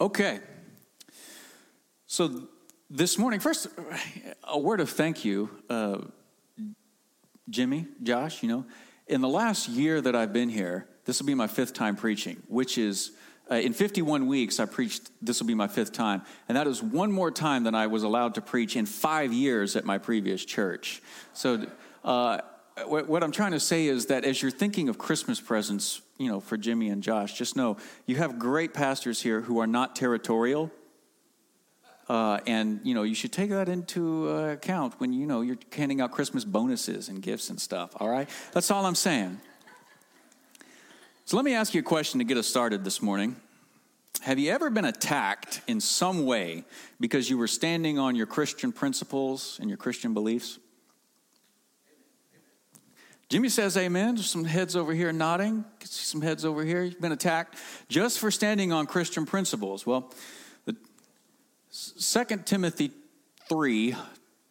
Okay. So this morning, first, a word of thank you, Jimmy, Josh, you know. In the last year that I've been here, this will be my fifth time preaching, which is, in 51 weeks, I preached, this will be my fifth time. And that is one more time than I was allowed to preach in 5 years at my previous church. So what I'm trying to say is that as you're thinking of Christmas presents, you know, for Jimmy and Josh, just know you have great pastors here who are not territorial. And, you know, you should take that into account when, you know, you're handing out Christmas bonuses and gifts and stuff, all right? That's all I'm saying. So let me ask you a question to get us started this morning. Have you ever been attacked in some way because you were standing on your Christian principles and your Christian beliefs? Jimmy says amen. There's some heads over here nodding. Can see some heads over here. You've been attacked just for standing on Christian principles. Well, 2 Timothy 3,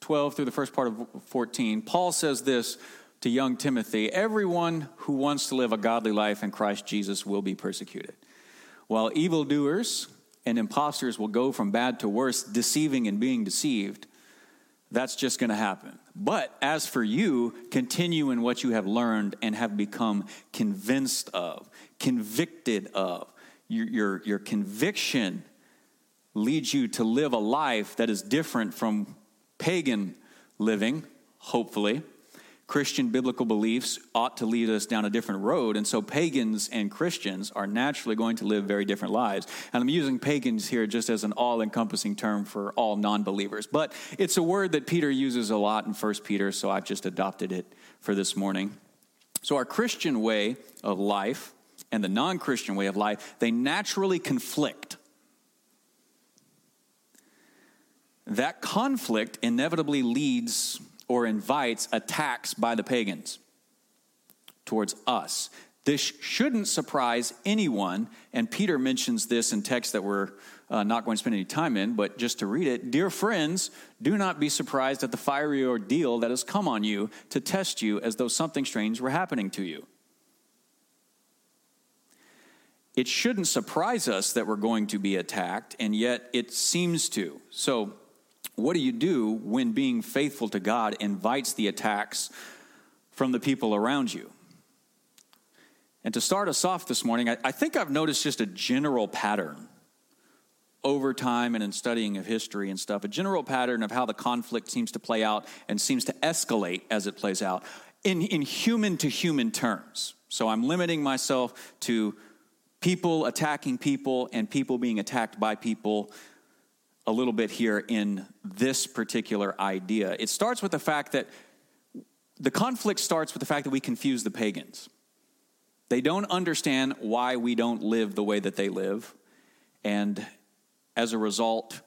12 through the first part of 14, Paul says this to young Timothy, everyone who wants to live a godly life in Christ Jesus will be persecuted, while evildoers and imposters will go from bad to worse, deceiving and being deceived. That's just going to happen. But as for you, continue in what you have learned and have become convinced of, convicted of. Your conviction leads you to live a life that is different from pagan living, hopefully. Christian biblical beliefs ought to lead us down a different road, and so pagans and Christians are naturally going to live very different lives. And I'm using pagans here just as an all-encompassing term for all non-believers, but it's a word that Peter uses a lot in 1 Peter, so I've just adopted it for this morning. So our Christian way of life and the non-Christian way of life, they naturally conflict. That conflict inevitably leads or invites attacks by the pagans towards us. This shouldn't surprise anyone, and Peter mentions this in text that we're not going to spend any time in, but just to read it, dear friends, do not be surprised at the fiery ordeal that has come on you to test you as though something strange were happening to you. It shouldn't surprise us that we're going to be attacked, and yet it seems to. So what do you do when being faithful to God invites the attacks from the people around you? And to start us off this morning, I think I've noticed just a general pattern over time and in studying of history and stuff, a general pattern of how the conflict seems to play out and seems to escalate as it plays out in human-to-human terms. So I'm limiting myself to people attacking people and people being attacked by people a little bit here in this particular idea. It starts with the fact that the conflict starts with the fact that we confuse the pagans. They don't understand why we don't live the way that they live. And as a result,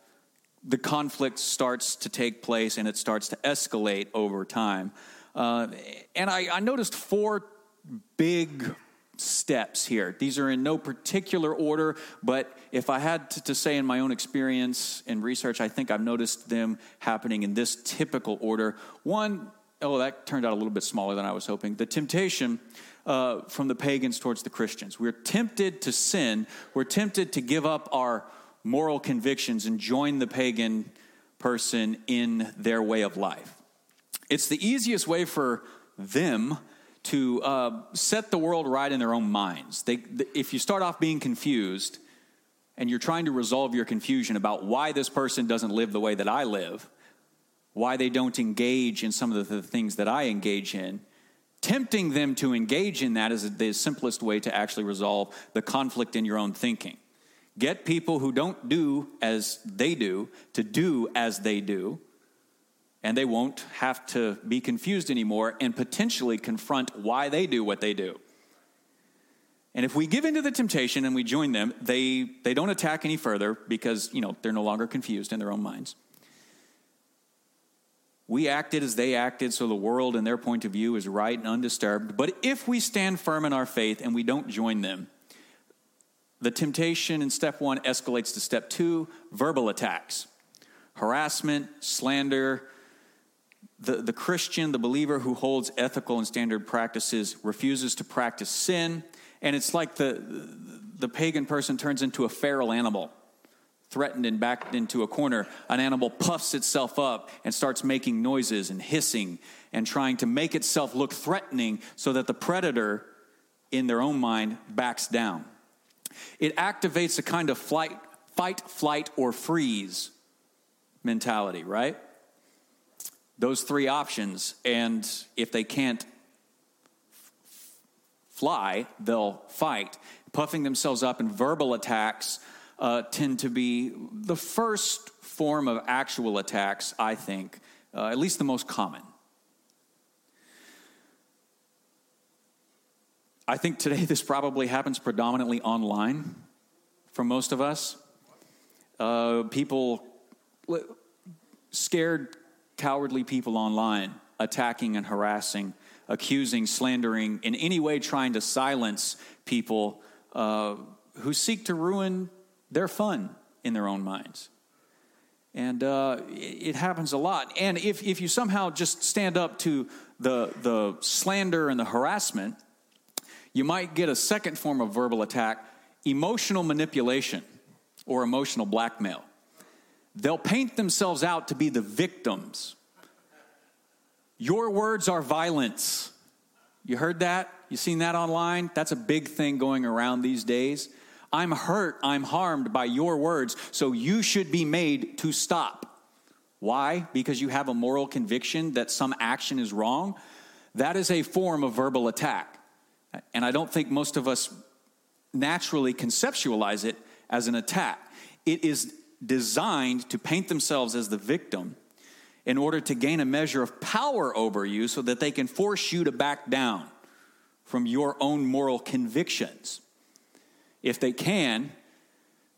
the conflict starts to take place and it starts to escalate over time. And I noticed four big steps here. These are in no particular order, but if I had to say in my own experience and research, I think I've noticed them happening in this typical order. One, that turned out a little bit smaller than I was hoping. The temptation from the pagans towards the Christians. We're tempted to sin. We're tempted to give up our moral convictions and join the pagan person in their way of life. It's the easiest way for them to set the world right in their own minds. If you start off being confused and you're trying to resolve your confusion about why this person doesn't live the way that I live, why they don't engage in some of the things that I engage in, tempting them to engage in that is the simplest way to actually resolve the conflict in your own thinking. Get people who don't do as they do to do as they do, and they won't have to be confused anymore and potentially confront why they do what they do. And if we give into the temptation and we join them, they don't attack any further because, you know, they're no longer confused in their own minds. We acted as they acted, so the world in their point of view is right and undisturbed. But if we stand firm in our faith and we don't join them, the temptation in step one escalates to step two, verbal attacks, harassment, slander. The Christian, the believer who holds ethical and standard practices refuses to practice sin, and it's like the pagan person turns into a feral animal threatened and backed into a corner, an animal puffs itself up and starts making noises and hissing and trying to make itself look threatening so that the predator, in their own mind, backs down. It activates a kind of fight, flight, or freeze mentality, right? Those three options, and if they can't fly, they'll fight. Puffing themselves up and verbal attacks tend to be the first form of actual attacks, I think, at least the most common. I think today this probably happens predominantly online for most of us. People, scared, cowardly people online, attacking and harassing, accusing, slandering, in any way trying to silence people who seek to ruin their fun in their own minds. And it happens a lot. And if you somehow just stand up to the slander and the harassment, you might get a second form of verbal attack, emotional manipulation or emotional blackmail. They'll paint themselves out to be the victims. Your words are violence. You heard that? You seen that online? That's a big thing going around these days. I'm hurt, I'm harmed by your words, so you should be made to stop. Why? Because you have a moral conviction that some action is wrong? That is a form of verbal attack. And I don't think most of us naturally conceptualize it as an attack. It is designed to paint themselves as the victim in order to gain a measure of power over you so that they can force you to back down from your own moral convictions. If they can,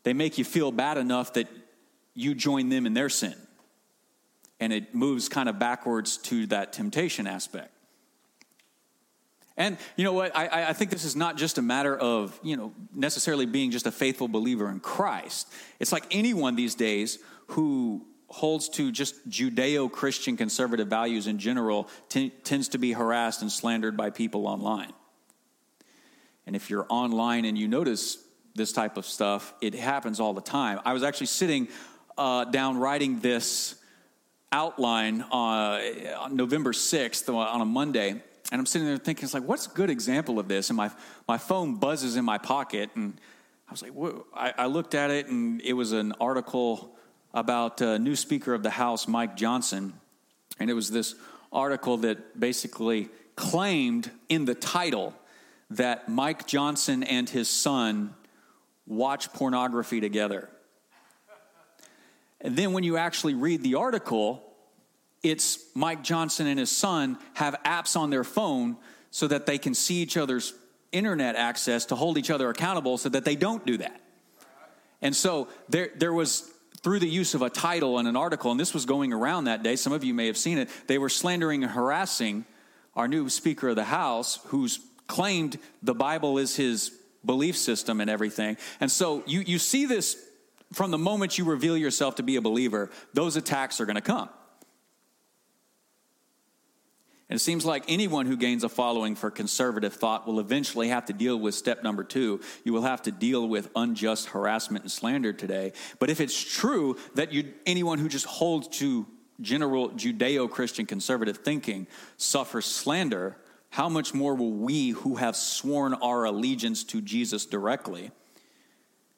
they make you feel bad enough that you join them in their sin. And it moves kind of backwards to that temptation aspect. And you know what? I think this is not just a matter of, necessarily being just a faithful believer in Christ. It's like anyone these days who holds to just Judeo-Christian conservative values in general tends to be harassed and slandered by people online. And if you're online and you notice this type of stuff, it happens all the time. I was actually sitting down writing this outline on November 6th on a Monday. And I'm sitting there thinking, it's like, what's a good example of this? And my phone buzzes in my pocket. And I was like, whoa. I looked at it, and it was an article about new Speaker of the House, Mike Johnson. And it was this article that basically claimed in the title that Mike Johnson and his son watch pornography together. And then when you actually read the article, it's Mike Johnson and his son have apps on their phone so that they can see each other's internet access to hold each other accountable so that they don't do that. And so there was, through the use of a title and an article, and this was going around that day, some of you may have seen it, they were slandering and harassing our new Speaker of the House, who's claimed the Bible is his belief system and everything. And so you see this from the moment you reveal yourself to be a believer, those attacks are going to come. And it seems like anyone who gains a following for conservative thought will eventually have to deal with step number 2. You will have to deal with unjust harassment and slander today. But if it's true that anyone who just holds to general Judeo-Christian conservative thinking suffers slander, how much more will we who have sworn our allegiance to Jesus directly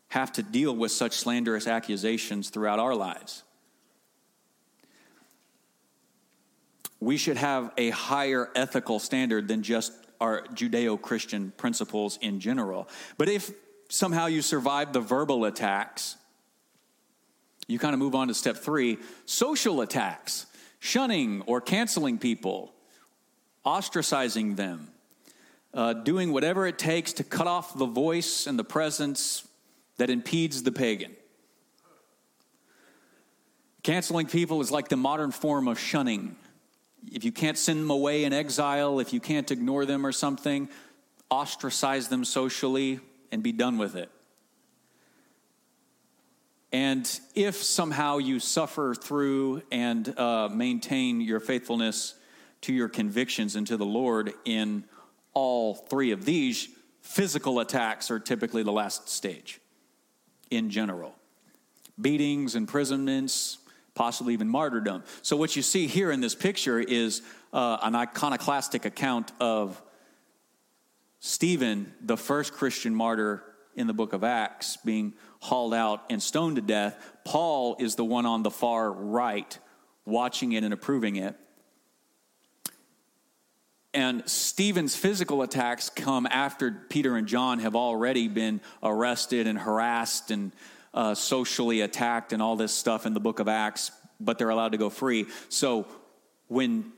have to deal with such slanderous accusations throughout our lives? We should have a higher ethical standard than just our Judeo-Christian principles in general. But if somehow you survive the verbal attacks, you kind of move on to step 3, social attacks, shunning or canceling people, ostracizing them, doing whatever it takes to cut off the voice and the presence that impedes the pagan. Canceling people is like the modern form of shunning. If you can't send them away in exile, if you can't ignore them or something, ostracize them socially and be done with it. And if somehow you suffer through and maintain your faithfulness to your convictions and to the Lord in all 3 of these, physical attacks are typically the last stage in general. beatings, imprisonments, possibly even martyrdom. So what you see here in this picture is an iconoclastic account of Stephen, the first Christian martyr in the book of Acts, being hauled out and stoned to death. Paul is the one on the far right, watching it and approving it. And Stephen's physical attacks come after Peter and John have already been arrested and harassed and socially attacked and all this stuff in the book of Acts, but they're allowed to go free. So when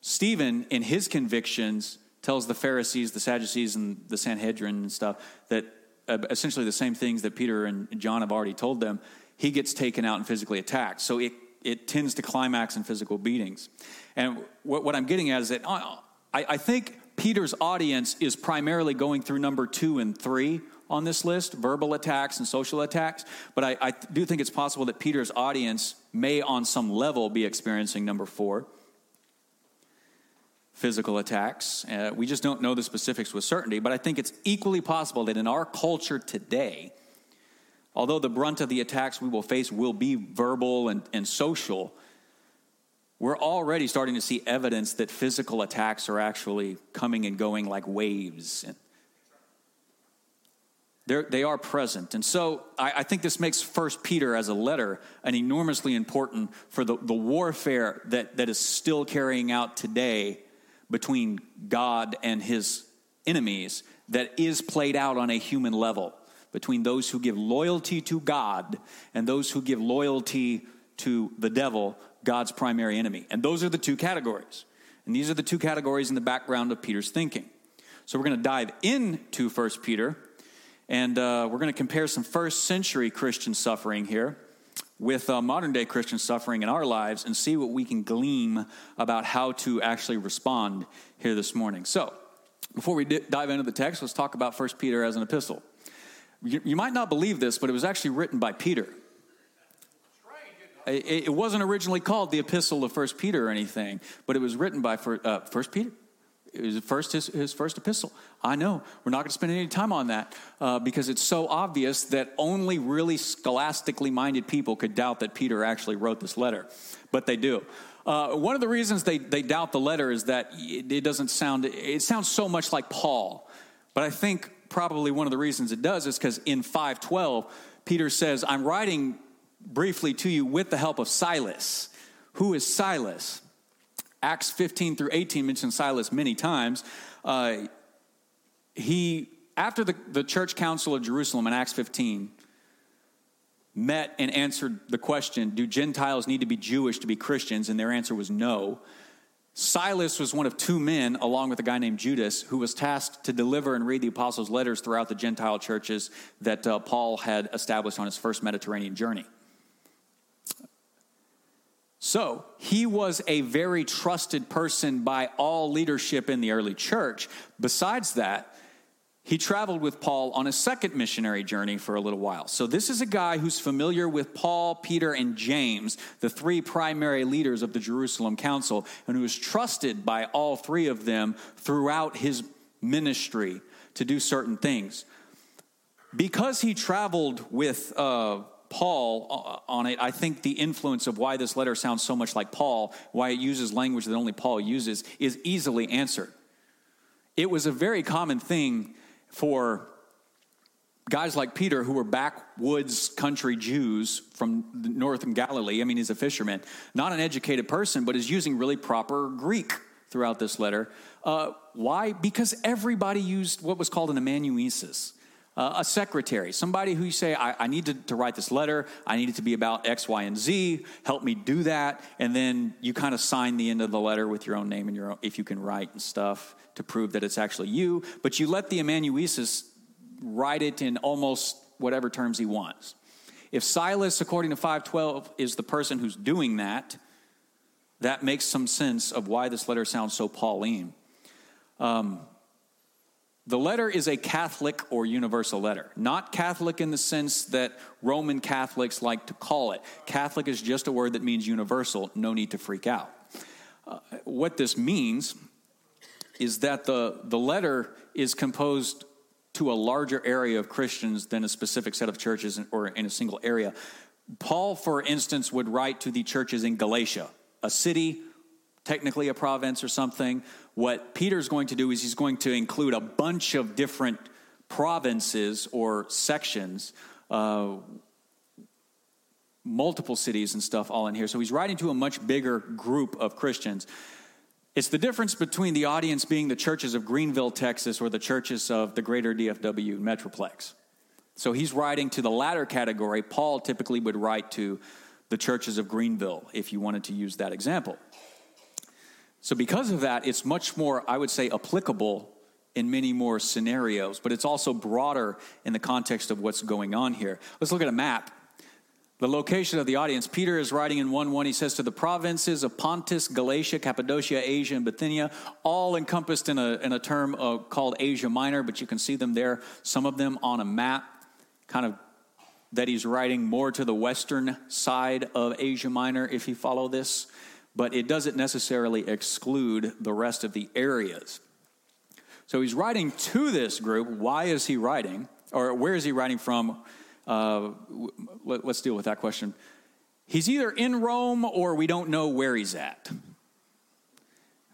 Stephen, in his convictions, tells the Pharisees, the Sadducees, and the Sanhedrin and stuff that essentially the same things that Peter and John have already told them, he gets taken out and physically attacked. So it tends to climax in physical beatings. And what I'm getting at is that I think Peter's audience is primarily going through number 2 and 3 on this list, verbal attacks and social attacks. But I do think it's possible that Peter's audience may on some level be experiencing number 4, physical attacks. We just don't know the specifics with certainty, but I think it's equally possible that in our culture today, although the brunt of the attacks we will face will be verbal and social, we're already starting to see evidence that physical attacks are actually coming and going like waves. They are present. And so I think this makes 1 Peter as a letter an enormously important for the warfare that is still carrying out today between God and his enemies, that is played out on a human level between those who give loyalty to God and those who give loyalty to the devil, God's primary enemy. And those are the two categories. And these are the two categories in the background of Peter's thinking. So we're going to dive into 1 Peter, and we're going to compare some first century Christian suffering here with modern day Christian suffering in our lives and see what we can glean about how to actually respond here this morning. So before we dive into the text, let's talk about 1 Peter as an epistle. You might not believe this, but it was actually written by Peter. It wasn't originally called the Epistle of 1 Peter or anything, but it was written by 1 Peter. It was his first epistle. I know, we're not going to spend any time on that because it's so obvious that only really scholastically minded people could doubt that Peter actually wrote this letter, but they do. One of the reasons they doubt the letter is that it sounds so much like Paul, but I think probably one of the reasons it does is because in 5:12, Peter says, I'm writing briefly to you with the help of Silas. Who is Silas? Acts 15 through 18 mentions Silas many times. He, after the church council of Jerusalem in Acts 15, met and answered the question, do Gentiles need to be Jewish to be Christians? And their answer was no. Silas was one of 2 men, along with a guy named Judas, who was tasked to deliver and read the apostles' letters throughout the Gentile churches that Paul had established on his first Mediterranean journey. So he was a very trusted person by all leadership in the early church. Besides that, he traveled with Paul on a second missionary journey for a little while. So this is a guy who's familiar with Paul, Peter, and James, the 3 primary leaders of the Jerusalem Council, and who was trusted by all 3 of them throughout his ministry to do certain things. Because he traveled with Paul on it, I think the influence of why this letter sounds so much like Paul, why it uses language that only Paul uses, is easily answered. It was a very common thing for guys like Peter, who were backwoods country Jews from the northern Galilee. I mean, he's a fisherman, not an educated person, but is using really proper Greek throughout this letter. Why? Because everybody used what was called an amanuensis. A secretary, somebody who you say, I need to write this letter. I need it to be about X, Y, and Z. Help me do that. And then you kind of sign the end of the letter with your own name and your own, if you can write and stuff, to prove that it's actually you. But you let the amanuensis write it in almost whatever terms he wants. If Silas, according to 5:12, is the person who's doing that, that makes some sense of why this letter sounds so Pauline. The letter is a Catholic or universal letter, not Catholic in the sense that Roman Catholics like to call it. Catholic is just a word that means universal. No need to freak out. What this means is that the letter is composed to a larger area of Christians than a specific set of churches or in a single area. Paul, for instance, would write to the churches in Galatia, a city, technically a province or something. What Peter's going to do is he's going to include a bunch of different provinces or sections, multiple cities and stuff all in here. So he's writing to a much bigger group of Christians. It's the difference between the audience being the churches of Greenville, Texas, or the churches of the greater DFW Metroplex. So he's writing to the latter category. Paul typically would write to the churches of Greenville, if you wanted to use that example. So because of that, it's much more, I would say, applicable in many more scenarios, but it's also broader in the context of what's going on here. Let's look at a map. The location of the audience. Peter is writing in 1:1. He says, to the provinces of Pontus, Galatia, Cappadocia, Asia, and Bithynia, all encompassed in a term called Asia Minor, but you can see them there, some of them on a map, kind of that he's writing more to the western side of Asia Minor, if you follow this, but it doesn't necessarily exclude the rest of the areas. So he's writing to this group. Why is he writing? Or where is he writing from? Let's deal with that question. He's either in Rome or we don't know where he's at.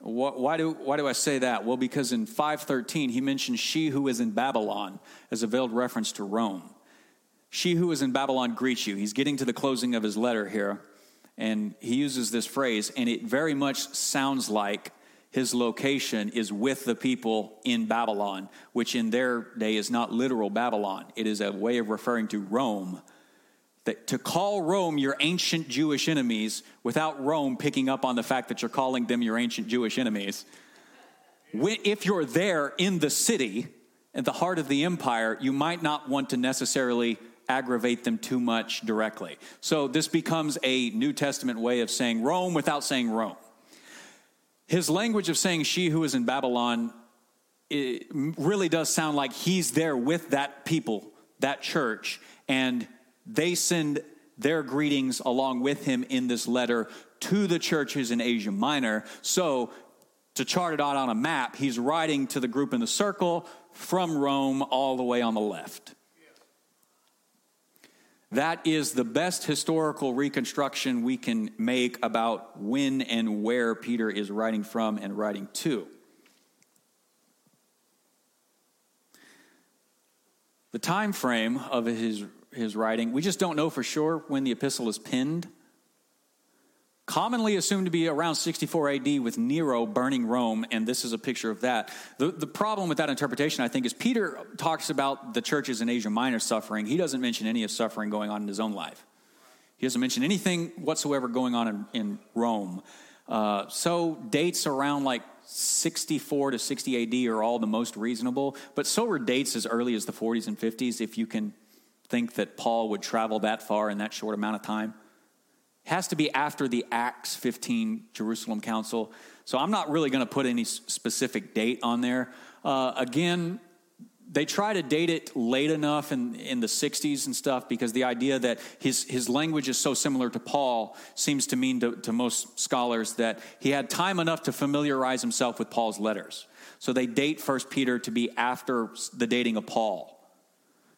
Why do I say that? Well, because in 5:13, he mentions she who is in Babylon as a veiled reference to Rome. She who is in Babylon greets you. He's getting to the closing of his letter here, and he uses this phrase, and it very much sounds like his location is with the people in Babylon, which in their day is not literal Babylon. It is a way of referring to Rome. That to call Rome your ancient Jewish enemies without Rome picking up on the fact that you're calling them your ancient Jewish enemies. If you're there in the city, at the heart of the empire, you might not want to necessarily aggravate them too much directly. So this becomes a New Testament way of saying Rome without saying Rome. His language of saying she who is in Babylon, it really does sound like he's there with that people, that church, and they send their greetings along with him in this letter to the churches in Asia Minor. So to chart it out on a map, he's writing to the group in the circle from Rome all the way on the left. That is the best historical reconstruction we can make about when and where Peter is writing from and writing to. The time frame of his writing, we just don't know for sure when the epistle is penned. Commonly assumed to be around 64 AD with Nero burning Rome, and this is a picture of that. The problem with that interpretation, I think, is Peter talks about the churches in Asia Minor suffering. He doesn't mention any of suffering going on in his own life. He doesn't mention anything whatsoever going on in Rome. So dates around like 64 to 60 AD are all the most reasonable, but so were dates as early as the 40s and 50s, if you can think that Paul would travel that far in that short amount of time. Has to be after the Acts 15 Jerusalem Council. So I'm not really going to put any specific date on there. Again, they try to date it late enough in the 60s and stuff because the idea that his language is so similar to Paul seems to mean to most scholars that he had time enough to familiarize himself with Paul's letters. So they date 1 Peter to be after the dating of Paul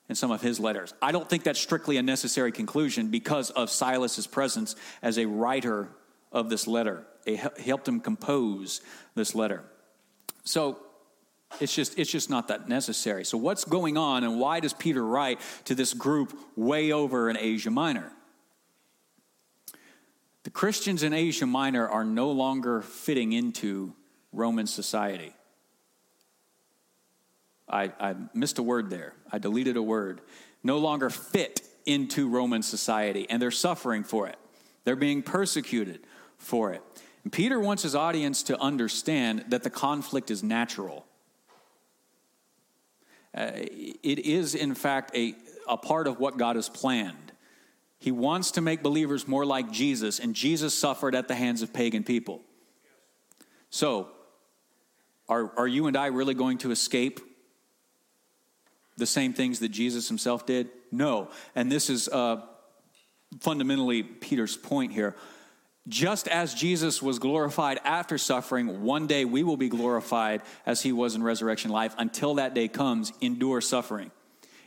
in some of his letters. I don't think that's strictly a necessary conclusion because of Silas's presence as a writer of this letter. It helped him compose this letter. So it's just not that necessary. So what's going on and why does Peter write to this group way over in Asia Minor? The Christians in Asia Minor are no longer fitting into Roman society. I missed a word there. I deleted a word. No longer fit into Roman society, and they're suffering for it. They're being persecuted for it. And Peter wants his audience to understand that the conflict is natural. It is, in fact, a part of what God has planned. He wants to make believers more like Jesus, and Jesus suffered at the hands of pagan people. So, are you and I really going to escape the same things that Jesus himself did? No. And this is fundamentally Peter's point here. Just as Jesus was glorified after suffering, one day we will be glorified as he was in resurrection life. Until that day comes, endure suffering.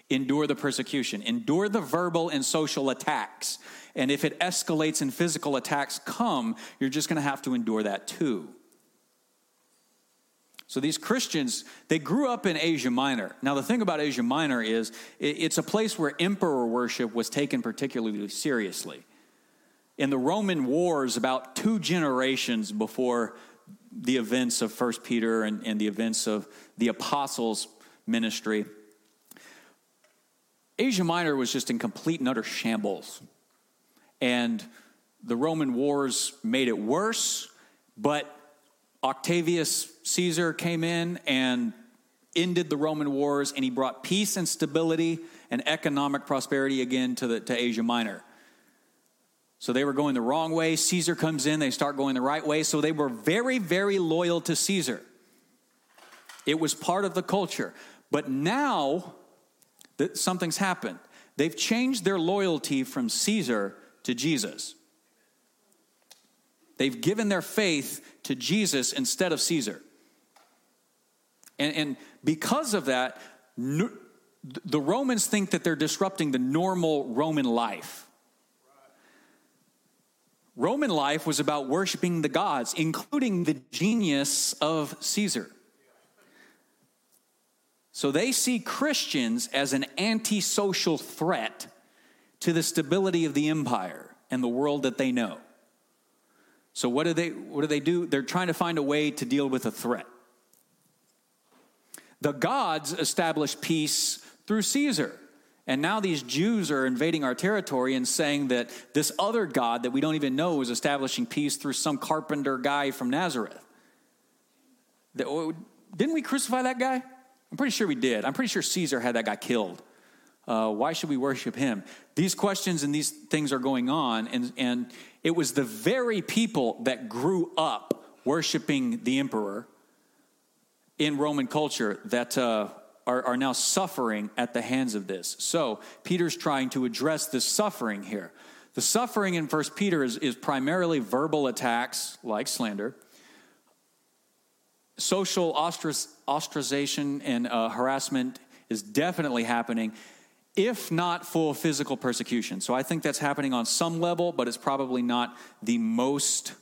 endure the persecution, endure the verbal and social attacks. And if it escalates and physical attacks come, you're just going to have to endure that too. So these Christians, they grew up in Asia Minor. Now, the thing about Asia Minor is it's a place where emperor worship was taken particularly seriously. In the Roman wars, about two generations before the events of 1 Peter and the events of the apostles' ministry, Asia Minor was just in complete and utter shambles. And the Roman wars made it worse, but Octavius Caesar came in and ended the Roman wars, and he brought peace and stability and economic prosperity again to Asia Minor. So they were going the wrong way. Caesar comes in, they start going the right way. So they were very, very loyal to Caesar. It was part of the culture. But now that something's happened, they've changed their loyalty from Caesar to Jesus. They've given their faith to Jesus instead of Caesar. And because of that, the Romans think that they're disrupting the normal Roman life. Roman life was about worshiping the gods, including the genius of Caesar. So they see Christians as an antisocial threat to the stability of the empire and the world that they know. So what do they do? They're trying to find a way to deal with a threat. The gods established peace through Caesar. And now these Jews are invading our territory and saying that this other god that we don't even know is establishing peace through some carpenter guy from Nazareth. Didn't we crucify that guy? I'm pretty sure we did. I'm pretty sure Caesar had that guy killed. Why should we worship him? These questions and these things are going on, and it was the very people that grew up worshiping the emperor in Roman culture that are now suffering at the hands of this. So Peter's trying to address this suffering here. The suffering in 1 Peter is primarily verbal attacks like slander, social ostracization and harassment is definitely happening, if not full physical persecution. So I think that's happening on some level, but it's probably not the most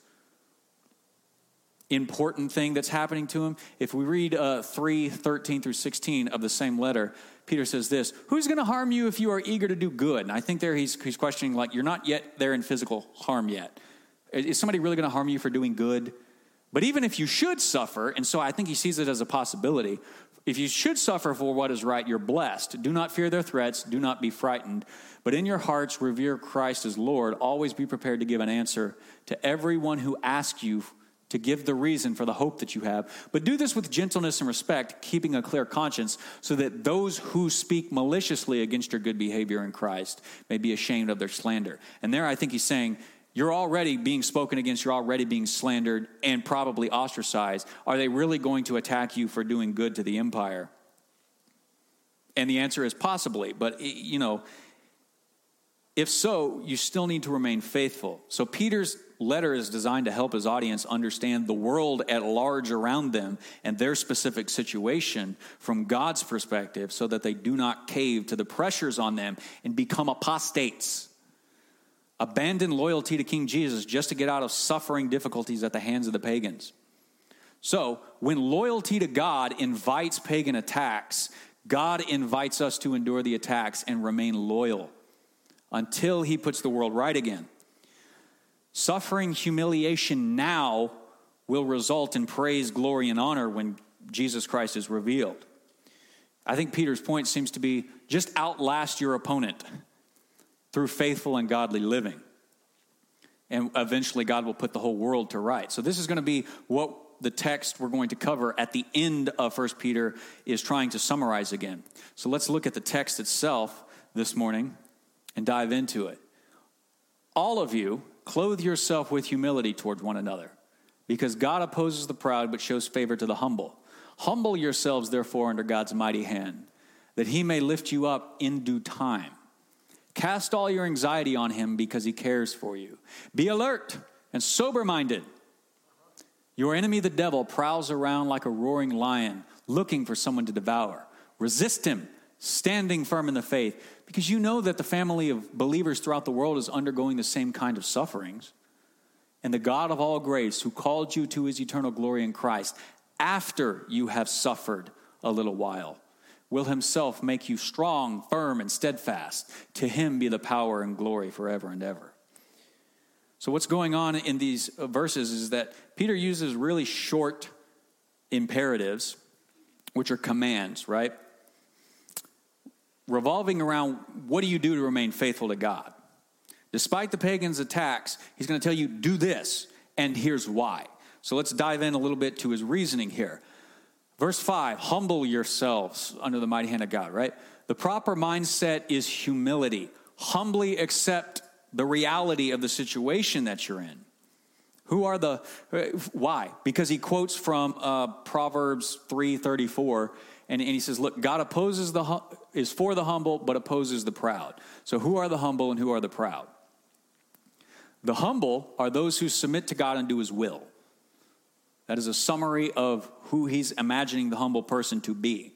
important thing that's happening to him. If we read 3:13 through 16 of the same letter, Peter says this, "Who's going to harm you if you are eager to do good?" And I think there he's questioning, like, you're not yet there in physical harm yet. Is somebody really going to harm you for doing good? But even if you should suffer, and so I think he sees it as a possibility, if you should suffer for what is right, you're blessed. Do not fear their threats. Do not be frightened. But in your hearts, revere Christ as Lord. Always be prepared to give an answer to everyone who asks you to give the reason for the hope that you have. But do this with gentleness and respect, keeping a clear conscience, so that those who speak maliciously against your good behavior in Christ may be ashamed of their slander. And there I think he's saying, you're already being spoken against, you're already being slandered and probably ostracized. Are they really going to attack you for doing good to the empire? And the answer is possibly, but if so, you still need to remain faithful. So Peter's letter is designed to help his audience understand the world at large around them and their specific situation from God's perspective so that they do not cave to the pressures on them and become apostates. Abandon loyalty to King Jesus just to get out of suffering difficulties at the hands of the pagans. So when loyalty to God invites pagan attacks, God invites us to endure the attacks and remain loyal until he puts the world right again. Suffering humiliation now will result in praise, glory, and honor when Jesus Christ is revealed. I think Peter's point seems to be just outlast your opponent through faithful and godly living. And eventually God will put the whole world to right. So this is going to be what the text we're going to cover at the end of 1 Peter is trying to summarize again. So let's look at the text itself this morning and dive into it. All of you, clothe yourself with humility towards one another, because God opposes the proud but shows favor to the humble. Humble yourselves, therefore, under God's mighty hand, that he may lift you up in due time. Cast all your anxiety on him because he cares for you. Be alert and sober-minded. Your enemy, the devil, prowls around like a roaring lion, looking for someone to devour. Resist him, standing firm in the faith, because you know that the family of believers throughout the world is undergoing the same kind of sufferings. And the God of all grace, who called you to his eternal glory in Christ, after you have suffered a little while, will himself make you strong, firm, and steadfast. To him be the power and glory forever and ever. So what's going on in these verses is that Peter uses really short imperatives, which are commands, right? Revolving around, what do you do to remain faithful to God? Despite the pagans' attacks, he's going to tell you, do this, and here's why. So let's dive in a little bit to his reasoning here. Verse 5, humble yourselves under the mighty hand of God, right? The proper mindset is humility. Humbly accept the reality of the situation that you're in. Why? Because he quotes from Proverbs 3:34, and he says, look, God is for the humble, but opposes the proud. So who are the humble and who are the proud? The humble are those who submit to God and do his will. That is a summary of who he's imagining the humble person to be.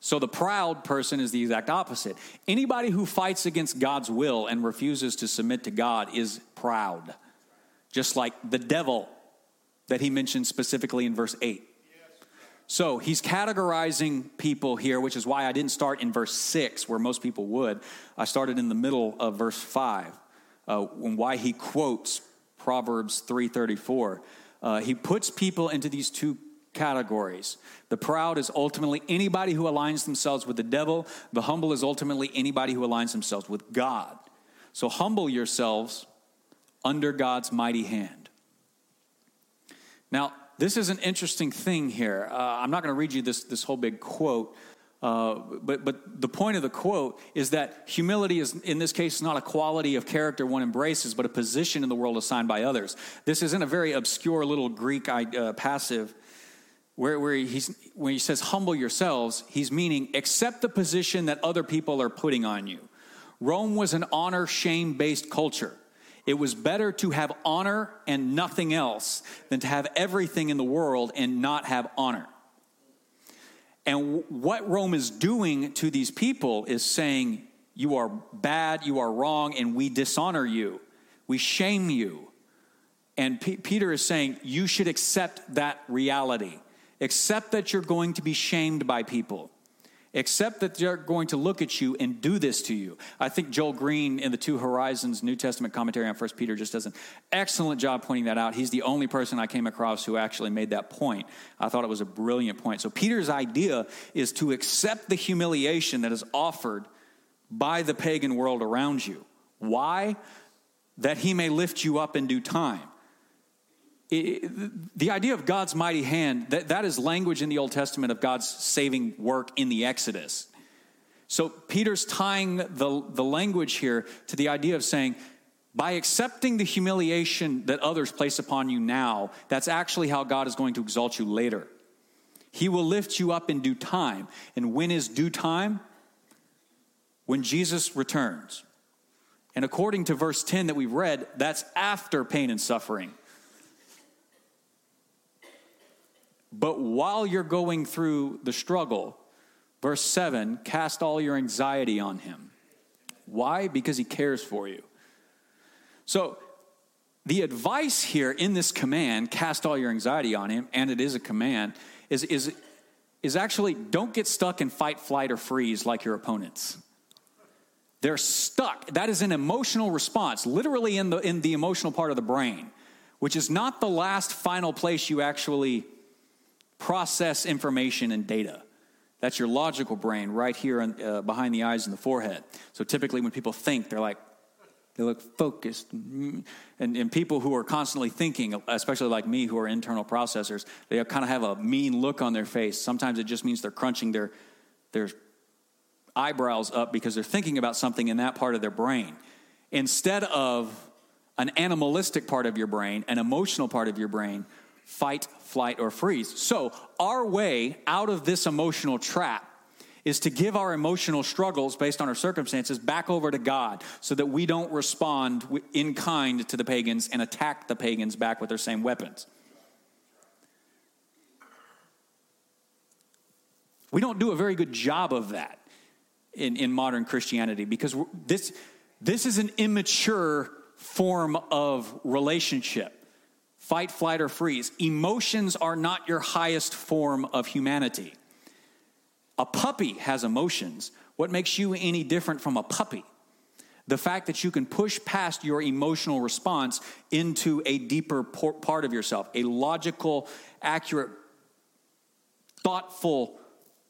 So the proud person is the exact opposite. Anybody who fights against God's will and refuses to submit to God is proud. Just like the devil that he mentions specifically in verse 8. So he's categorizing people here, which is why I didn't start in verse 6 where most people would. I started in the middle of verse 5, and why he quotes Proverbs 3:34. He puts people into these two categories. The proud is ultimately anybody who aligns themselves with the devil. The humble is ultimately anybody who aligns themselves with God. So humble yourselves under God's mighty hand. Now, this is an interesting thing here. I'm not going to read you this whole big quote, but the point of the quote is that humility is, in this case, not a quality of character one embraces, but a position in the world assigned by others. This isn't a very obscure little Greek passive where he says, humble yourselves, he's meaning accept the position that other people are putting on you. Rome was an honor-shame-based culture. It was better to have honor and nothing else than to have everything in the world and not have honor. And what Rome is doing to these people is saying, you are bad, you are wrong, and we dishonor you. We shame you. And Peter is saying, you should accept that reality. Accept that you're going to be shamed by people. Except that they're going to look at you and do this to you. I think Joel Green in the Two Horizons New Testament commentary on 1 Peter just does an excellent job pointing that out. He's the only person I came across who actually made that point. I thought it was a brilliant point. So Peter's idea is to accept the humiliation that is offered by the pagan world around you. Why? That he may lift you up in due time. The idea of God's mighty hand, that is language in the Old Testament of God's saving work in the Exodus. So Peter's tying the language here to the idea of saying, by accepting the humiliation that others place upon you now, that's actually how God is going to exalt you later. He will lift you up in due time. And when is due time? When Jesus returns. And according to verse 10 that we've read, that's after pain and suffering. But while you're going through the struggle, verse 7, cast all your anxiety on him. Why? Because he cares for you. So the advice here in this command, cast all your anxiety on him, and it is a command, is actually don't get stuck in fight, flight, or freeze like your opponents. They're stuck. That is an emotional response, literally in the emotional part of the brain, which is not the last final place you actually process information and data. That's your logical brain right here behind the eyes and the forehead. So typically when people think, they look focused. And people who are constantly thinking, especially like me who are internal processors, they kind of have a mean look on their face. Sometimes it just means they're crunching their eyebrows up because they're thinking about something in that part of their brain. Instead of an animalistic part of your brain, an emotional part of your brain, fight, flight, or freeze. So our way out of this emotional trap is to give our emotional struggles based on our circumstances back over to God so that we don't respond in kind to the pagans and attack the pagans back with their same weapons. We don't do a very good job of that. in modern Christianity, because this is an immature form of relationship. Fight, flight, or freeze. Emotions are not your highest form of humanity. A puppy has emotions. What makes you any different from a puppy? The fact that you can push past your emotional response into a deeper part of yourself, a logical, accurate, thoughtful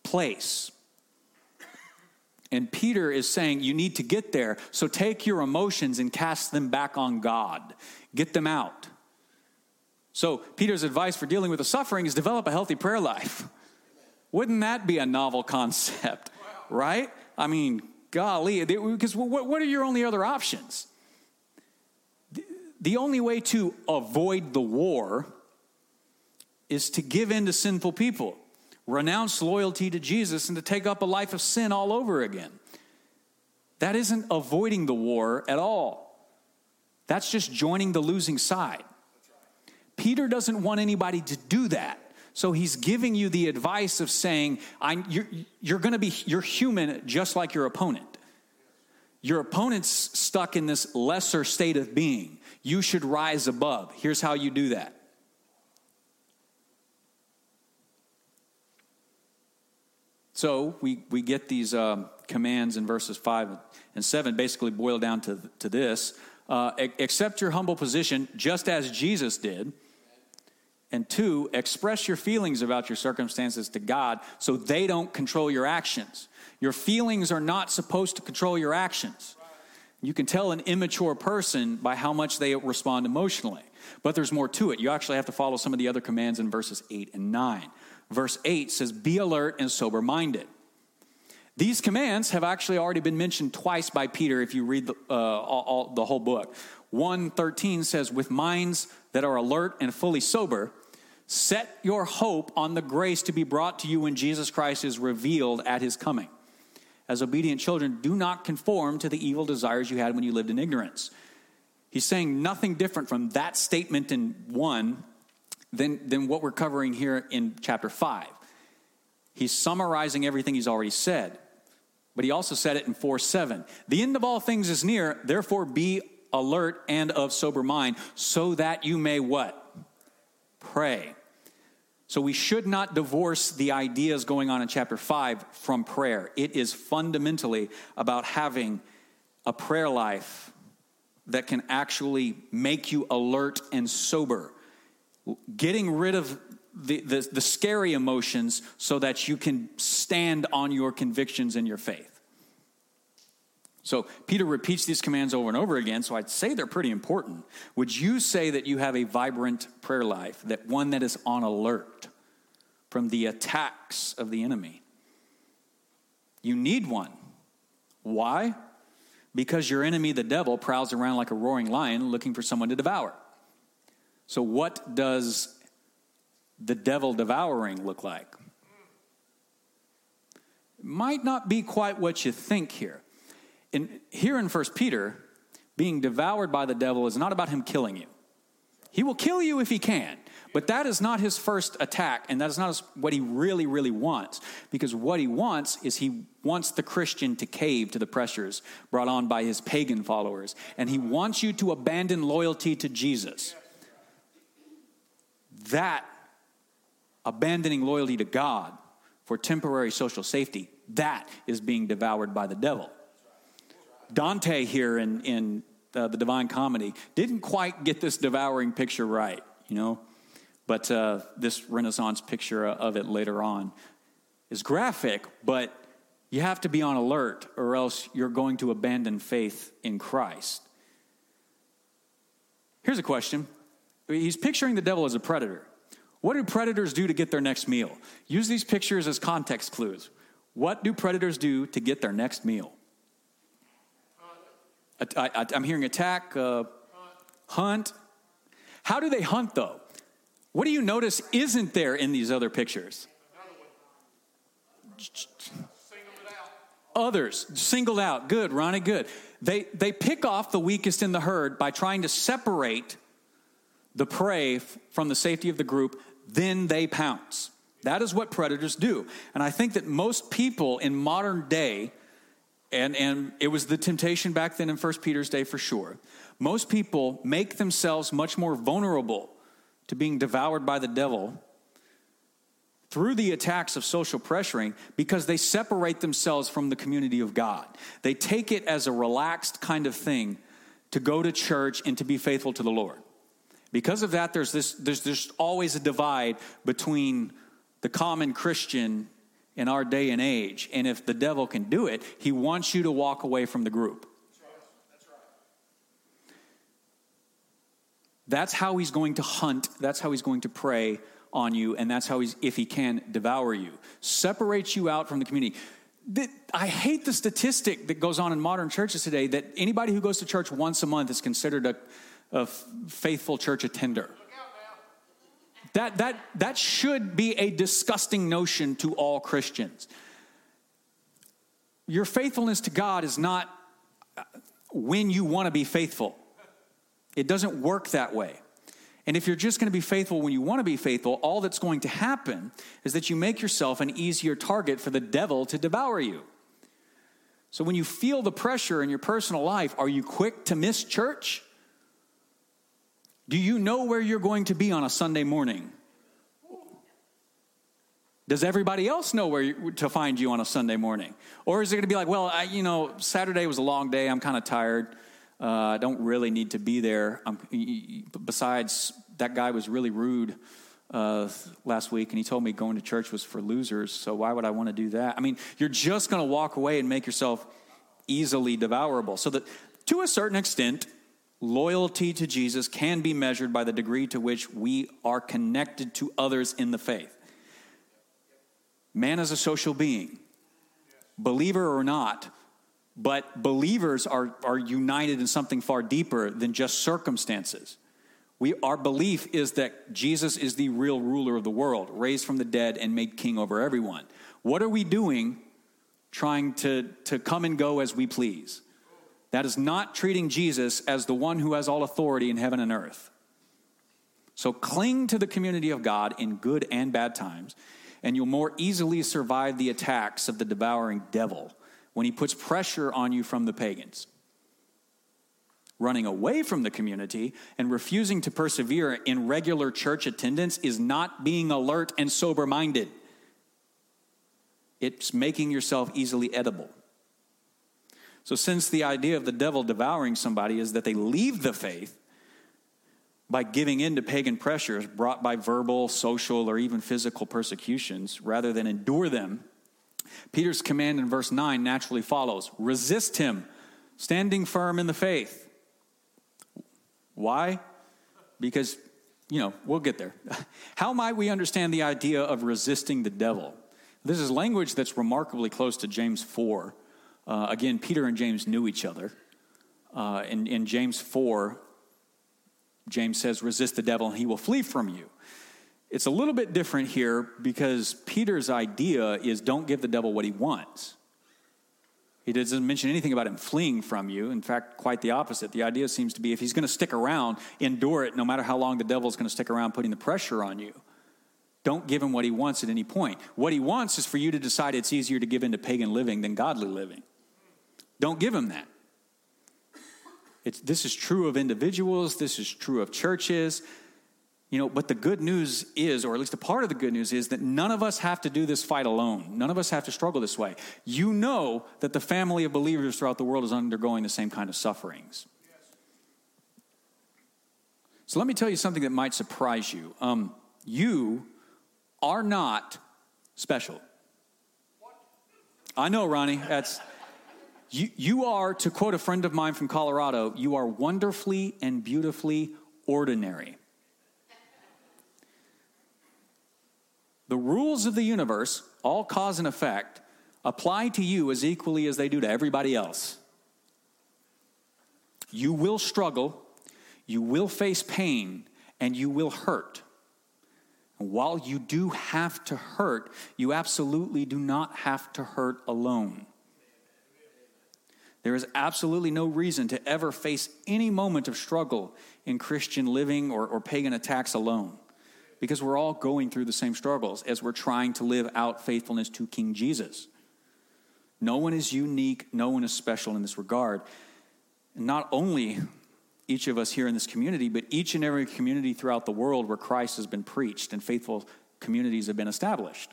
place. And Peter is saying, you need to get there, so take your emotions and cast them back on God. Get them out. So Peter's advice for dealing with the suffering is develop a healthy prayer life. Wouldn't that be a novel concept, right? I mean, golly, because what are your only other options? The only way to avoid the war is to give in to sinful people, renounce loyalty to Jesus, and to take up a life of sin all over again. That isn't avoiding the war at all. That's just joining the losing side. Peter doesn't want anybody to do that. So he's giving you the advice of saying, you're human just like your opponent. Your opponent's stuck in this lesser state of being. You should rise above. Here's how you do that. So we get these commands in verses 5 and 7 basically boil down to this. Accept your humble position just as Jesus did. And 2, express your feelings about your circumstances to God so they don't control your actions. Your feelings are not supposed to control your actions. You can tell an immature person by how much they respond emotionally. But there's more to it. You actually have to follow some of the other commands in verses 8 and 9. Verse 8 says, be alert and sober-minded. These commands have actually already been mentioned twice by Peter if you read the whole book. 1:13 says, with minds that are alert and fully sober, set your hope on the grace to be brought to you when Jesus Christ is revealed at his coming. As obedient children, do not conform to the evil desires you had when you lived in ignorance. He's saying nothing different from that statement in 1 than what we're covering here in chapter 5. He's summarizing everything he's already said. But he also said it in 4:7. The end of all things is near, therefore be alert and of sober mind, so that you may what? Pray. So we should not divorce the ideas going on in chapter 5 from prayer. It is fundamentally about having a prayer life that can actually make you alert and sober. Getting rid of the scary emotions so that you can stand on your convictions and your faith. So Peter repeats these commands over and over again, so I'd say they're pretty important. Would you say that you have a vibrant prayer life, that one that is on alert from the attacks of the enemy? You need one. Why? Because your enemy, the devil, prowls around like a roaring lion looking for someone to devour. So what does the devil devouring look like? Might not be quite what you think here. Here in 1 Peter, being devoured by the devil is not about him killing you. He will kill you if he can, but that is not his first attack, and that is not what he really, really wants, because what he wants the Christian to cave to the pressures brought on by his pagan followers, and he wants you to abandon loyalty to Jesus. That abandoning loyalty to God for temporary social safety, that is being devoured by the devil. Dante here in the Divine Comedy didn't quite get this devouring picture right, but this Renaissance picture of it later on is graphic, but you have to be on alert or else you're going to abandon faith in Christ. Here's a question. He's picturing the devil as a predator. What do predators do to get their next meal? Use these pictures as context clues. What do predators do to get their next meal? I'm hearing attack, hunt. How do they hunt, though? What do you notice isn't there in these other pictures? Others, singled out. Good, Ronnie, good. They pick off the weakest in the herd by trying to separate the prey from the safety of the group, then they pounce. That is what predators do. And I think that most people in modern day And it was the temptation back then in First Peter's day for sure. Most people make themselves much more vulnerable to being devoured by the devil through the attacks of social pressuring because they separate themselves from the community of God. They take it as a relaxed kind of thing to go to church and to be faithful to the Lord. Because of that, there's always a divide between the common Christian in our day and age. And if the devil can do it, he wants you to walk away from the group. That's right. That's how he's going to hunt. That's how he's going to prey on you. And that's how he's, if he can, devour you. Separates you out from the community. I hate the statistic that goes on in modern churches today that anybody who goes to church once a month is considered a faithful church attender. That should be a disgusting notion to all Christians. Your faithfulness to God is not when you want to be faithful. It doesn't work that way. And if you're just going to be faithful when you want to be faithful, all that's going to happen is that you make yourself an easier target for the devil to devour you. So when you feel the pressure in your personal life, are you quick to miss church? Do you know where you're going to be on a Sunday morning? Does everybody else know where to find you on a Sunday morning? Or is it going to be like, well, Saturday was a long day. I'm kind of tired. I don't really need to be there. Besides, that guy was really rude last week, and he told me going to church was for losers, so why would I want to do that? I mean, you're just going to walk away and make yourself easily devourable. So that, to a certain extent, loyalty to Jesus can be measured by the degree to which we are connected to others in the faith. Man is a social being, believer or not, but believers are united in something far deeper than just circumstances. Our belief is that Jesus is the real ruler of the world, raised from the dead and made king over everyone. What are we doing trying to come and go as we please? That is not treating Jesus as the one who has all authority in heaven and earth. So cling to the community of God in good and bad times, and you'll more easily survive the attacks of the devouring devil when he puts pressure on you from the pagans. Running away from the community and refusing to persevere in regular church attendance is not being alert and sober-minded. It's making yourself easily edible. So since the idea of the devil devouring somebody is that they leave the faith by giving in to pagan pressures brought by verbal, social, or even physical persecutions, rather than endure them, Peter's command in verse 9 naturally follows. Resist him, standing firm in the faith. Why? Because, we'll get there. How might we understand the idea of resisting the devil? This is language that's remarkably close to James 4. Again, Peter and James knew each other. In James 4, James says, resist the devil and he will flee from you. It's a little bit different here because Peter's idea is don't give the devil what he wants. He doesn't mention anything about him fleeing from you. In fact, quite the opposite. The idea seems to be if he's going to stick around, endure it no matter how long the devil's going to stick around putting the pressure on you. Don't give him what he wants at any point. What he wants is for you to decide it's easier to give in to pagan living than godly living. Don't give him that. This is true of individuals. This is true of churches. But the good news is, or at least a part of the good news is, that none of us have to do this fight alone. None of us have to struggle this way. You know that the family of believers throughout the world is undergoing the same kind of sufferings. Yes. So let me tell you something that might surprise you. You are not special. What? I know, Ronnie. That's... You are, to quote a friend of mine from Colorado, you are wonderfully and beautifully ordinary. The rules of the universe, all cause and effect, apply to you as equally as they do to everybody else. You will struggle, you will face pain, and you will hurt. And while you do have to hurt, you absolutely do not have to hurt alone. There is absolutely no reason to ever face any moment of struggle in Christian living or pagan attacks alone, because we're all going through the same struggles as we're trying to live out faithfulness to King Jesus. No one is unique. No one is special in this regard. And not only each of us here in this community, but each and every community throughout the world where Christ has been preached and faithful communities have been established.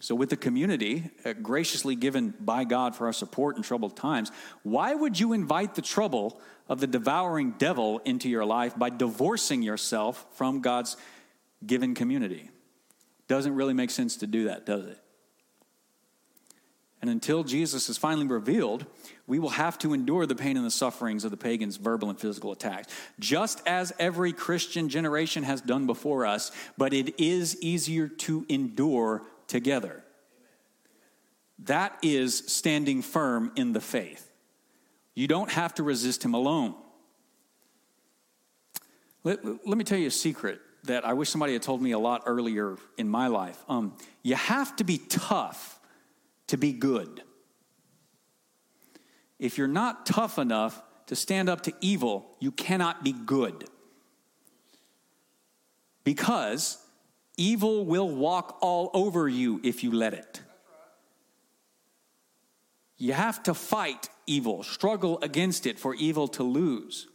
So with the community graciously given by God for our support in troubled times, why would you invite the trouble of the devouring devil into your life by divorcing yourself from God's given community? Doesn't really make sense to do that, does it? And until Jesus is finally revealed, we will have to endure the pain and the sufferings of the pagans' verbal and physical attacks, just as every Christian generation has done before us, but it is easier to endure together. That is standing firm in the faith. You don't have to resist him alone. Let me tell you a secret that I wish somebody had told me a lot earlier in my life. You have to be tough to be good. If you're not tough enough to stand up to evil, you cannot be good. Because evil will walk all over you if you let it. You have to fight evil, struggle against it for evil to lose.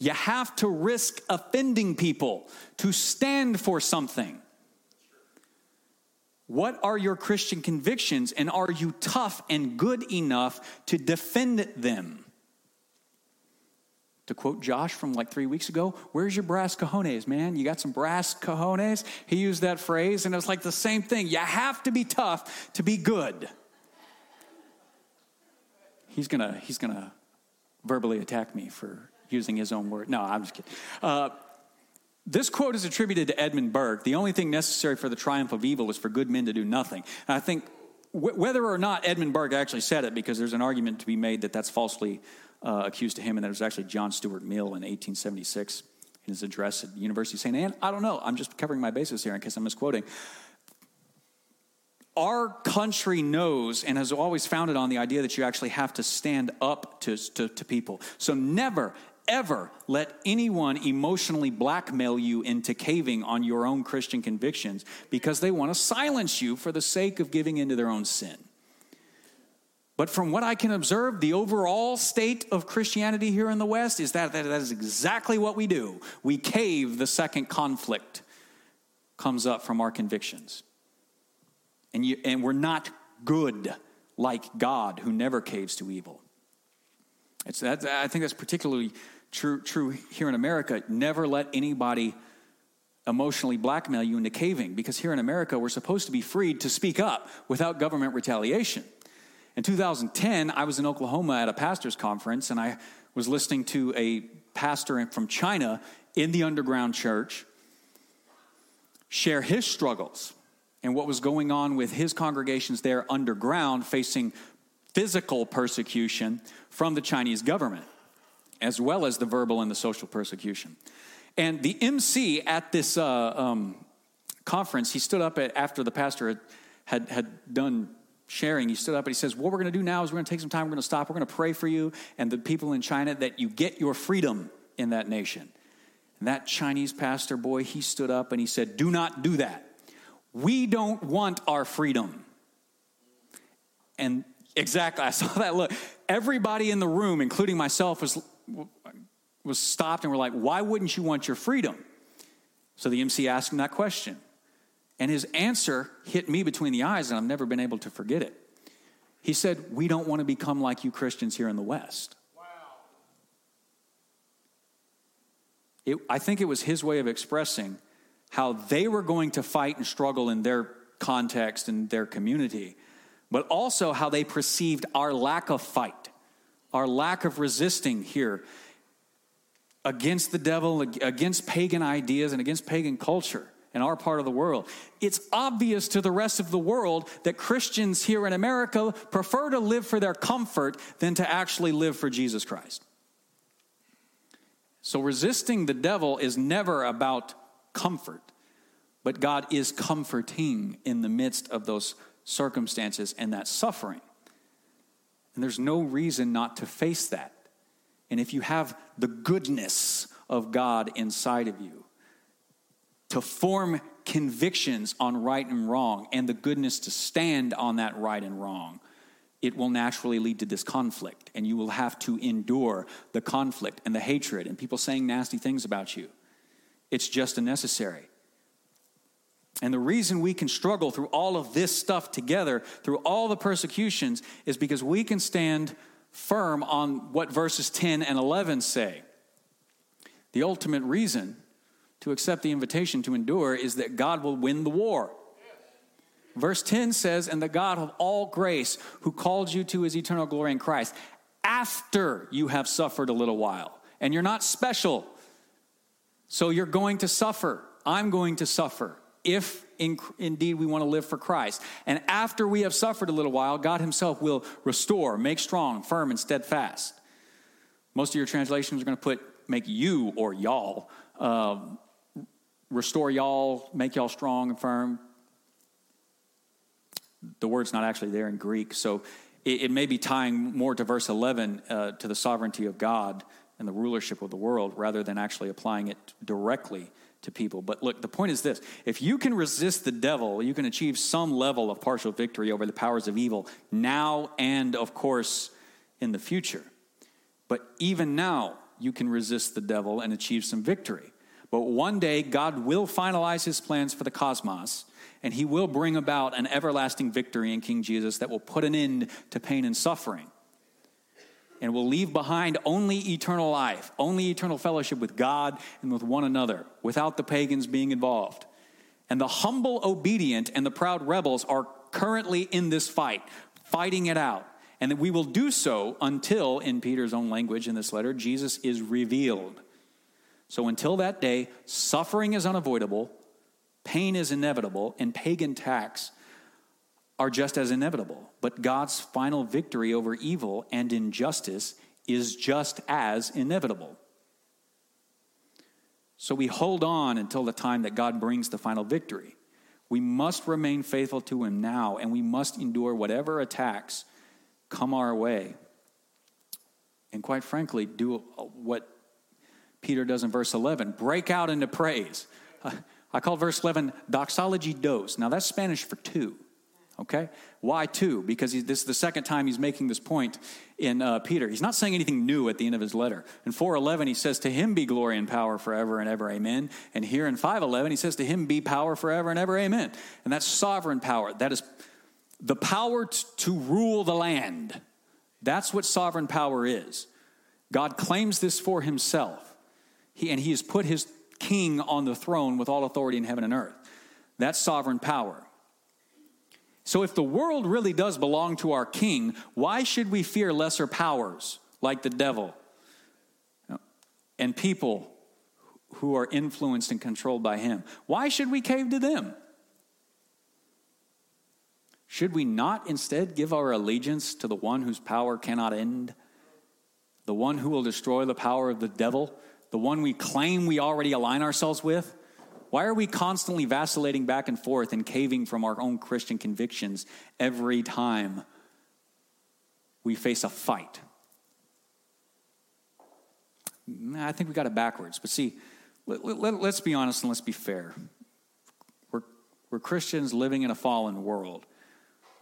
You have to risk offending people to stand for something. What are your Christian convictions, and are you tough and good enough to defend them? To quote Josh from like 3 weeks ago, where's your brass cojones, man? You got some brass cojones? He used that phrase, and it was like the same thing. You have to be tough to be good. He's gonna verbally attack me for using his own word. No, I'm just kidding. This quote is attributed to Edmund Burke. The only thing necessary for the triumph of evil is for good men to do nothing. And I think whether or not Edmund Burke actually said it, because there's an argument to be made that that's falsely accused to him, and that it was actually John Stuart Mill in 1876 in his address at University of St. Anne. I don't know. I'm just covering my bases here in case I'm misquoting. Our country knows and has always founded on the idea that you actually have to stand up to people. So never, ever let anyone emotionally blackmail you into caving on your own Christian convictions, because they want to silence you for the sake of giving into their own sin. But from what I can observe, the overall state of Christianity here in the West is that is exactly what we do. We cave the second conflict comes up from our convictions. And we're not good like God, who never caves to evil. I think that's particularly true here in America. Never let anybody emotionally blackmail you into caving, because here in America, we're supposed to be freed to speak up without government retaliation. In 2010, I was in Oklahoma at a pastor's conference, and I was listening to a pastor from China in the underground church share his struggles and what was going on with his congregations there underground, facing physical persecution from the Chinese government, as well as the verbal and the social persecution. And the MC at this conference, he stood up after the pastor had done sharing. He stood up and he says, what we're going to do now is we're going to take some time, we're going to stop, we're going to pray for you and the people in China, that you get your freedom in that nation. And that Chinese pastor boy, he stood up and he said, do not do that. We don't want our freedom. And exactly, I saw that look. Everybody in the room, including myself, was stopped, and we're like, why wouldn't you want your freedom? So the MC asked him that question. And his answer hit me between the eyes, and I've never been able to forget it. He said, we don't want to become like you Christians here in the West. Wow. I think it was his way of expressing how they were going to fight and struggle in their context and their community, but also how they perceived our lack of fight, our lack of resisting here against the devil, against pagan ideas, and against pagan culture in our part of the world. It's obvious to the rest of the world that Christians here in America prefer to live for their comfort than to actually live for Jesus Christ. So resisting the devil is never about comfort, but God is comforting in the midst of those circumstances and that suffering. And there's no reason not to face that. And if you have the goodness of God inside of you to form convictions on right and wrong and the goodness to stand on that right and wrong, it will naturally lead to this conflict, and you will have to endure the conflict and the hatred and people saying nasty things about you. It's just unnecessary. And the reason we can struggle through all of this stuff together, through all the persecutions, is because we can stand firm on what verses 10 and 11 say. The ultimate reason to accept the invitation to endure is that God will win the war. Verse 10 says, "And the God of all grace, who called you to his eternal glory in Christ, after you have suffered a little while." And you're not special, so you're going to suffer. I'm going to suffer, if indeed we want to live for Christ. And after we have suffered a little while, God himself will restore, make strong, firm, and steadfast. Most of your translations are going to put "make you" or "y'all." Restore y'all, make y'all strong and firm. The word's not actually there in Greek, so it may be tying more to verse 11 to the sovereignty of God and the rulership of the world rather than actually applying it directly to people. But look, the point is this: if you can resist the devil, you can achieve some level of partial victory over the powers of evil now and, of course, in the future. But even now, you can resist the devil and achieve some victory. But one day, God will finalize his plans for the cosmos, and he will bring about an everlasting victory in King Jesus that will put an end to pain and suffering, and will leave behind only eternal life, only eternal fellowship with God and with one another, without the pagans being involved. And the humble obedient and the proud rebels are currently in this fight, fighting it out. And that we will do so until, in Peter's own language in this letter, Jesus is revealed. So until that day, suffering is unavoidable, pain is inevitable, and pagan attacks are just as inevitable. But God's final victory over evil and injustice is just as inevitable. So we hold on until the time that God brings the final victory. We must remain faithful to him now, and we must endure whatever attacks come our way. And quite frankly, do what Peter does in verse 11. Break out into praise. I call verse 11 doxology dos. Now that's Spanish for two. Okay? Why two? Because this is the second time he's making this point in Peter. He's not saying anything new at the end of his letter. In 4:11, he says, "To him be glory and power forever and ever, amen." And here in 5:11, he says, "To him be power forever and ever, amen." And that's sovereign power. That is the power to rule the land. That's what sovereign power is. God claims this for himself. He has put his king on the throne with all authority in heaven and earth. That's sovereign power. So if the world really does belong to our king, why should we fear lesser powers like the devil and people who are influenced and controlled by him? Why should we cave to them? Should we not instead give our allegiance to the one whose power cannot end, the one who will destroy the power of the devil, the one we claim we already align ourselves with? Why are we constantly vacillating back and forth and caving from our own Christian convictions every time we face a fight? I think we got it backwards. But see, let's be honest and let's be fair. We're Christians living in a fallen world.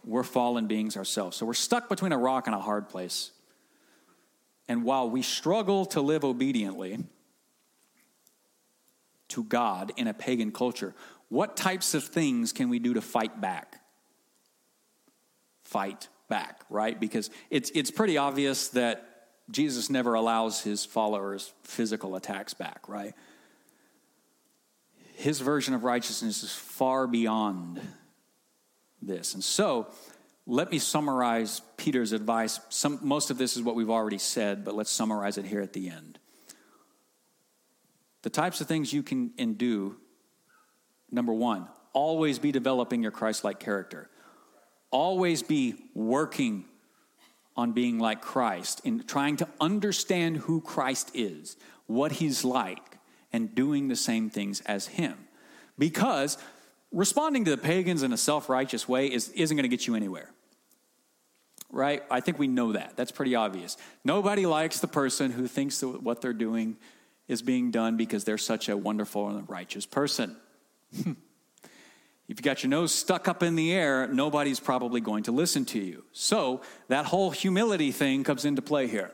We're fallen beings ourselves. So we're stuck between a rock and a hard place. And while we struggle to live obediently to God in a pagan culture, what types of things can we do to fight back? Fight back, right? Because it's pretty obvious that Jesus never allows his followers physical attacks back, right? His version of righteousness is far beyond this. And so let me summarize Peter's advice. Most of this is what we've already said, but let's summarize it here at the end. The types of things you can and do: number one, always be developing your Christ-like character. Always be working on being like Christ, in trying to understand who Christ is, what he's like, and doing the same things as him. Because responding to the pagans in a self-righteous way isn't going to get you anywhere, right? I think we know that. That's pretty obvious. Nobody likes the person who thinks that what they're doing is being done because they're such a wonderful and righteous person. If you got your nose stuck up in the air, nobody's probably going to listen to you. So that whole humility thing comes into play here.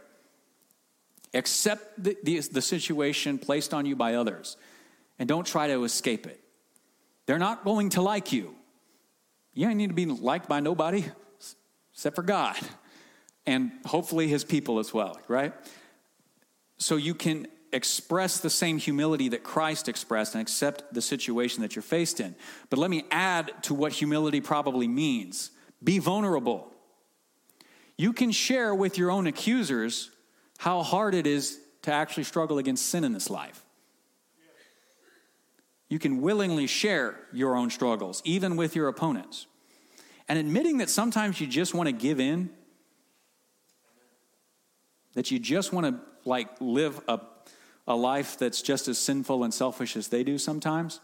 Accept the situation placed on you by others, and don't try to escape it. They're not going to like you. You ain't need to be liked by nobody except for God, and hopefully his people as well, right? So you can express the same humility that Christ expressed and accept the situation that you're faced in. But let me add to what humility probably means. Be vulnerable. You can share with your own accusers how hard it is to actually struggle against sin in this life. You can willingly share your own struggles, even with your opponents. And admitting that sometimes you just want to give in, that you just want to live a life that's just as sinful and selfish as they do sometimes.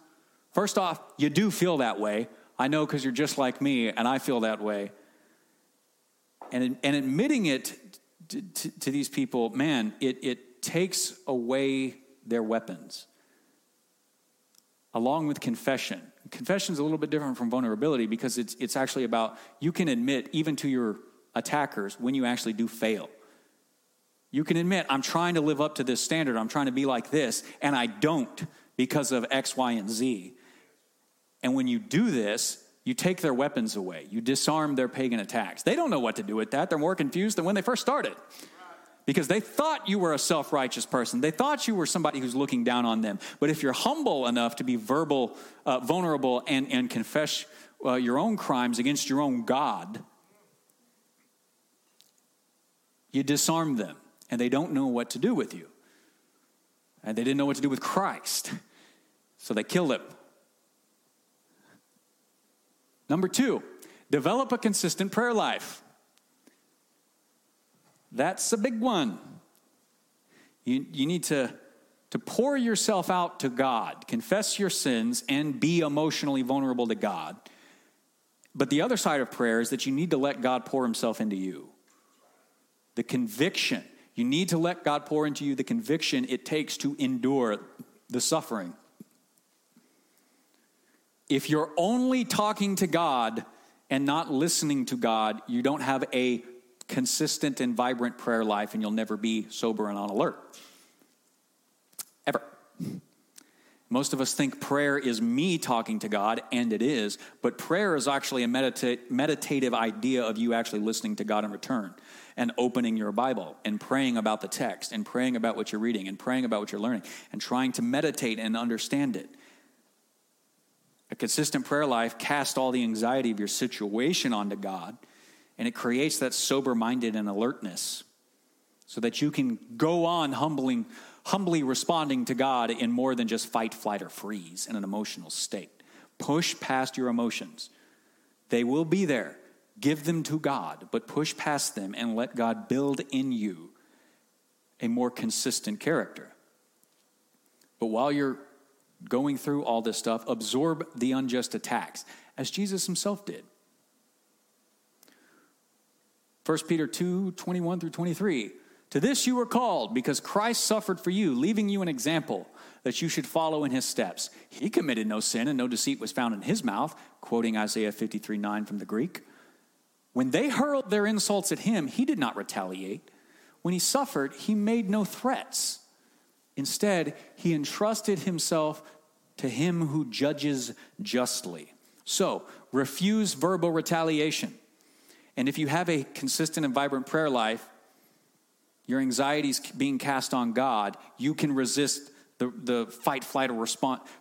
First off, you do feel that way. I know, because you're just like me, and I feel that way. And admitting it to these people, man, it takes away their weapons, along with confession. Confession is a little bit different from vulnerability, because it's actually about, you can admit even to your attackers when you actually do fail. You can admit, I'm trying to live up to this standard, I'm trying to be like this, and I don't because of X, Y, and Z. And when you do this, you take their weapons away. You disarm their pagan attacks. They don't know what to do with that. They're more confused than when they first started, because they thought you were a self-righteous person. They thought you were somebody who's looking down on them. But if you're humble enough to be vulnerable, and confess your own crimes against your own God, you disarm them. And they don't know what to do with you. And they didn't know what to do with Christ. So they killed him. Number 2, develop a consistent prayer life. That's a big one. You need to pour yourself out to God, confess your sins, and be emotionally vulnerable to God. But the other side of prayer is that you need to let God pour himself into you. The conviction. You need to let God pour into you the conviction it takes to endure the suffering. If you're only talking to God and not listening to God, you don't have a consistent and vibrant prayer life, and you'll never be sober and on alert. Ever. Most of us think prayer is me talking to God, and it is, but prayer is actually a meditative idea of you actually listening to God in return, and opening your Bible, and praying about the text, and praying about what you're reading, and praying about what you're learning, and trying to meditate and understand it. A consistent prayer life casts all the anxiety of your situation onto God, and it creates that sober-minded and alertness, so that you can go on humbly responding to God in more than just fight, flight, or freeze in an emotional state. Push past your emotions. They will be there. Give them to God, but push past them and let God build in you a more consistent character. But while you're going through all this stuff, absorb the unjust attacks, as Jesus himself did. 1 Peter 2:21 through 23. To this you were called, because Christ suffered for you, leaving you an example that you should follow in his steps. He committed no sin, and no deceit was found in his mouth, quoting Isaiah 53:9 from the Greek. When they hurled their insults at him, he did not retaliate. When he suffered, he made no threats. Instead, he entrusted himself to him who judges justly. So, refuse verbal retaliation. And if you have a consistent and vibrant prayer life, your anxiety is being cast on God, you can resist the fight, flight, or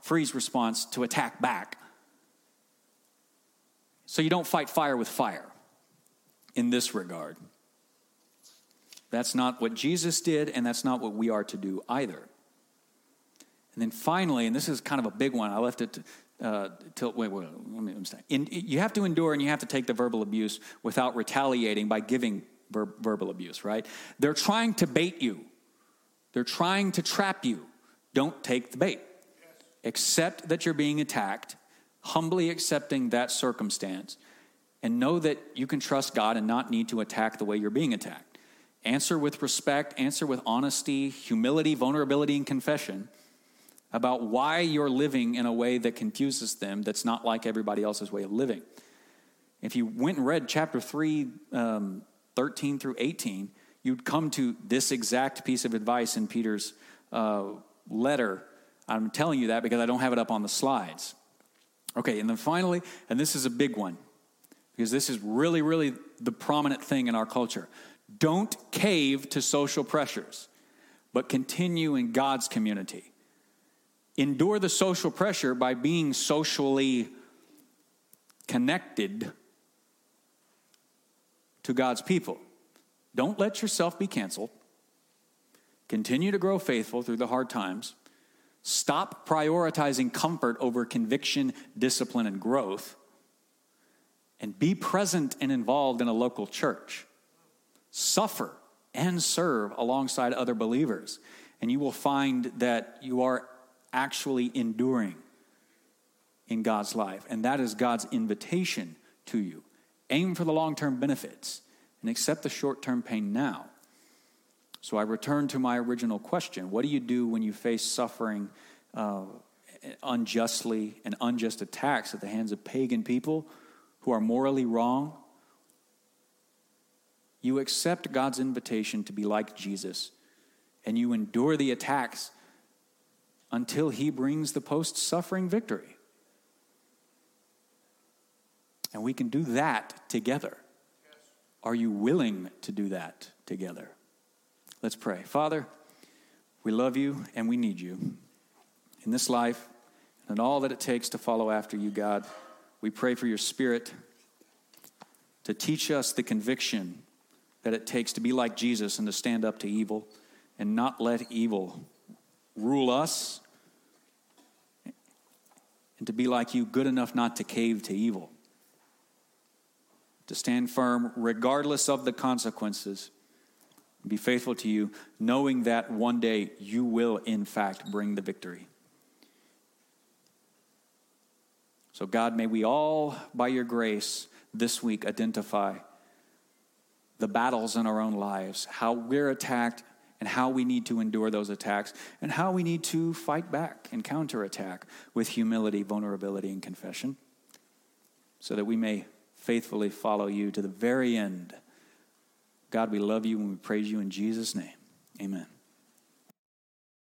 freeze response to attack back. So you don't fight fire with fire. In this regard, that's not what Jesus did, and that's not what we are to do either. And then finally, and this is kind of a big one, I left it till. Wait, let me understand. You have to endure, and you have to take the verbal abuse without retaliating by giving verbal abuse. Right? They're trying to bait you. They're trying to trap you. Don't take the bait. Yes. Accept that you're being attacked. Humbly accepting that circumstance. And know that you can trust God and not need to attack the way you're being attacked. Answer with respect, answer with honesty, humility, vulnerability, and confession. about why you're living in a way that confuses them, that's not like everybody else's way of living. If you went and read chapter 3, 13 through 18, you'd come to this exact piece of advice in Peter's letter. I'm telling you that because I don't have it up on the slides. Okay, and then finally, and this is a big one, because this is really, really the prominent thing in our culture. Don't cave to social pressures, but continue in God's community. Endure the social pressure by being socially connected to God's people. Don't let yourself be canceled. Continue to grow faithful through the hard times. Stop prioritizing comfort over conviction, discipline, and growth. And be present and involved in a local church. Suffer and serve alongside other believers. And you will find that you are actually enduring in God's life. And that is God's invitation to you. Aim for the long-term benefits and accept the short-term pain now. So I return to my original question. What do you do when you face suffering unjustly and unjust attacks at the hands of pagan people who are morally wrong? You accept God's invitation to be like Jesus, and you endure the attacks until he brings the post-suffering victory. And we can do that together. Yes. Are you willing to do that together? Let's pray. Father, we love you and we need you. In this life and all that it takes to follow after you, God, we pray for your Spirit to teach us the conviction that it takes to be like Jesus and to stand up to evil and not let evil rule us, and to be like you, good enough not to cave to evil, to stand firm regardless of the consequences, and be faithful to you, knowing that one day you will, in fact, bring the victory. So God, may we all, by your grace, this week identify the battles in our own lives, how we're attacked, and how we need to endure those attacks, and how we need to fight back and counterattack with humility, vulnerability, and confession, so that we may faithfully follow you to the very end. God, we love you and we praise you in Jesus' name. Amen.